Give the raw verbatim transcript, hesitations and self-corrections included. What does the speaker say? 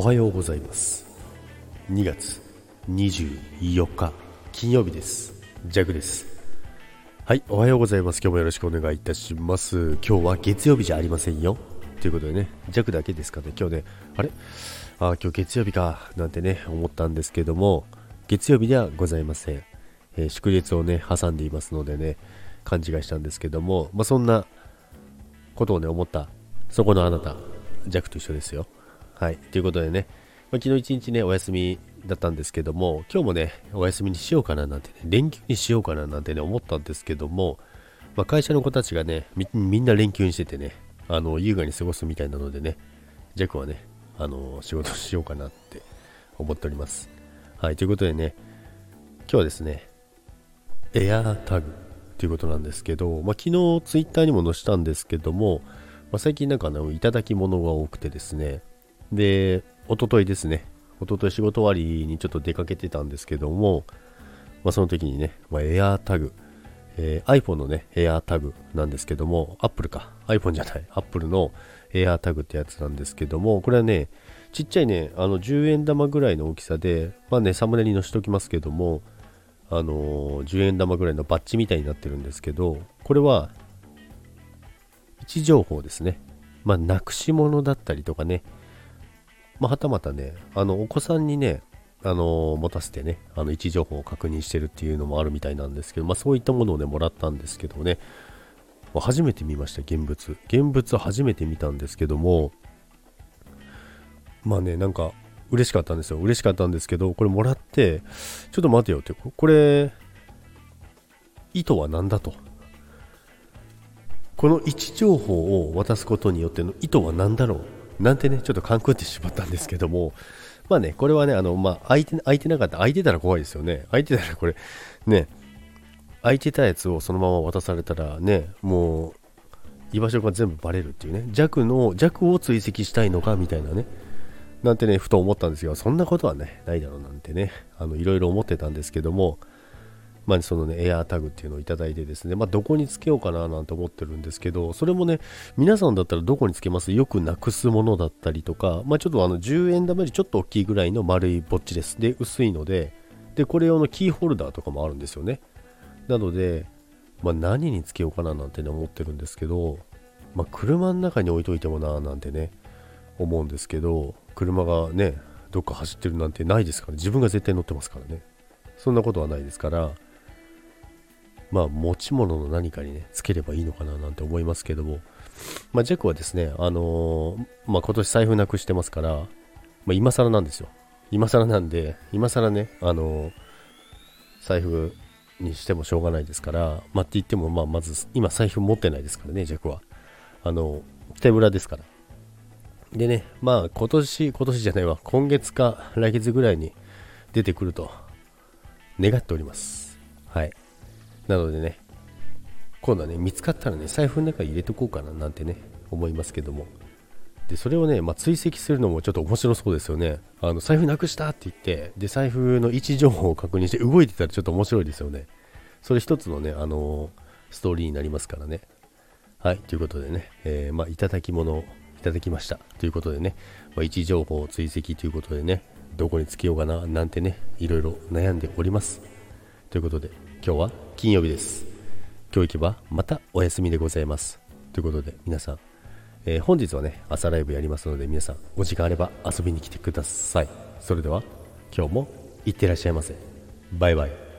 おはようございます。にがつにじゅうよっか金曜日です。ジャグです。はい、おはようございます。今日もよろしくお願いいたします。今日は月曜日じゃありませんよということでね、ジャグだけですかね今日ね。あれあ今日月曜日かなんてね思ったんですけども、月曜日ではございません、えー、祝日をね挟んでいますのでね勘違いしたんですけども、まあそんなことをね思ったそこのあなた、ジャグと一緒ですよ。はい、ということでね、まあ、昨日一日ねお休みだったんですけども、今日もねお休みにしようかななんてね、連休にしようかななんてね思ったんですけども、まあ、会社の子たちがね み, みんな連休にしててね、あの優雅に過ごすみたいなのでね、ジャクはねあの仕事しようかなって思っております。はい、ということでね、今日はですねエアタグということなんですけど、まあ、昨日ツイッターにも載したんですけども、まあ、最近なんかのいただき物が多くてですね、で一昨日ですね一昨日仕事終わりにちょっと出かけてたんですけども、まあ、その時にね、まあ、エアタグ、えー、iPhone のねエアタグなんですけども、 Apple か iPhone じゃない Apple のエアタグってやつなんですけども、これはねちっちゃいねあのじゅうえんだまぐらいの大きさで、まあねサムネに載せておきますけども、あのー、じゅうえんだまぐらいのバッジみたいになってるんですけど、これは位置情報ですね。まあなくし物だったりとかね、まあ、はたまたね、あのお子さんにね、あのー、持たせてね、あの位置情報を確認してるっていうのもあるみたいなんですけど、まあ、そういったものをね、もらったんですけどね、まあ、初めて見ました、現物。現物初めて見たんですけども、まあね、なんか、嬉しかったんですよ。嬉しかったんですけど、これもらって、ちょっと待てよって、これ、意図は何だと。この位置情報を渡すことによっての意図は何だろうなんてね、ちょっと勘くってしまったんですけども、まあね、これはね、あの、まあ、空いて、空いてなかった、空いてたら怖いですよね。空いてたらこれ、ね、空いてたやつをそのまま渡されたらね、もう、居場所が全部バレるっていうね、弱の、弱を追跡したいのかみたいなね、なんてね、ふと思ったんですが、そんなことはね、ないだろうなんてね、あの、いろいろ思ってたんですけども、まあ、そのねエアータグっていうのをいただいてですね、まあ、どこにつけようかななんて思ってるんですけど、それもね皆さんだったらどこにつけます？よくなくすものだったりとか、まあ、ちょっとあのじゅうえんだまよりちょっと大きいぐらいの丸いぼっちです。で薄いので、でこれ用のキーホルダーとかもあるんですよね。なので、まあ、何につけようかななんてね思ってるんですけど、まあ、車の中に置いといてもなーなんてね思うんですけど、車がねどっか走ってるなんてないですから、自分が絶対乗ってますからね、そんなことはないですから、まあ持ち物の何かにねつければいいのかななんて思いますけども、まあジャクはですねあのー、まあ今年財布なくしてますから、まあ、今更なんですよ。今更なんで今更ねあのー、財布にしてもしょうがないですから、まあって言ってもまあまず今財布持ってないですからね、ジャクはあのー、手ぶらですから。でね、まあ今年今年じゃないわ今月か来月ぐらいに出てくると願っております。はい。なのでね、今度はね見つかったらね財布の中に入れとこうかななんてね思いますけども、でそれをね、まあ、追跡するのもちょっと面白そうですよね。あの財布なくしたって言ってで財布の位置情報を確認して動いてたらちょっと面白いですよね。それ一つのねあのー、ストーリーになりますからね。はい、ということでね、えー、まあいただき物をいただきましたということでね、まあ、位置情報を追跡ということでね、どこにつけようかななんてねいろいろ悩んでおりますということで、今日は金曜日です。今日行けばまたお休みでございますということで、皆さん、えー、本日はね朝ライブやりますので、皆さんお時間あれば遊びに来てください。それでは今日もいってらっしゃいませ。バイバイ。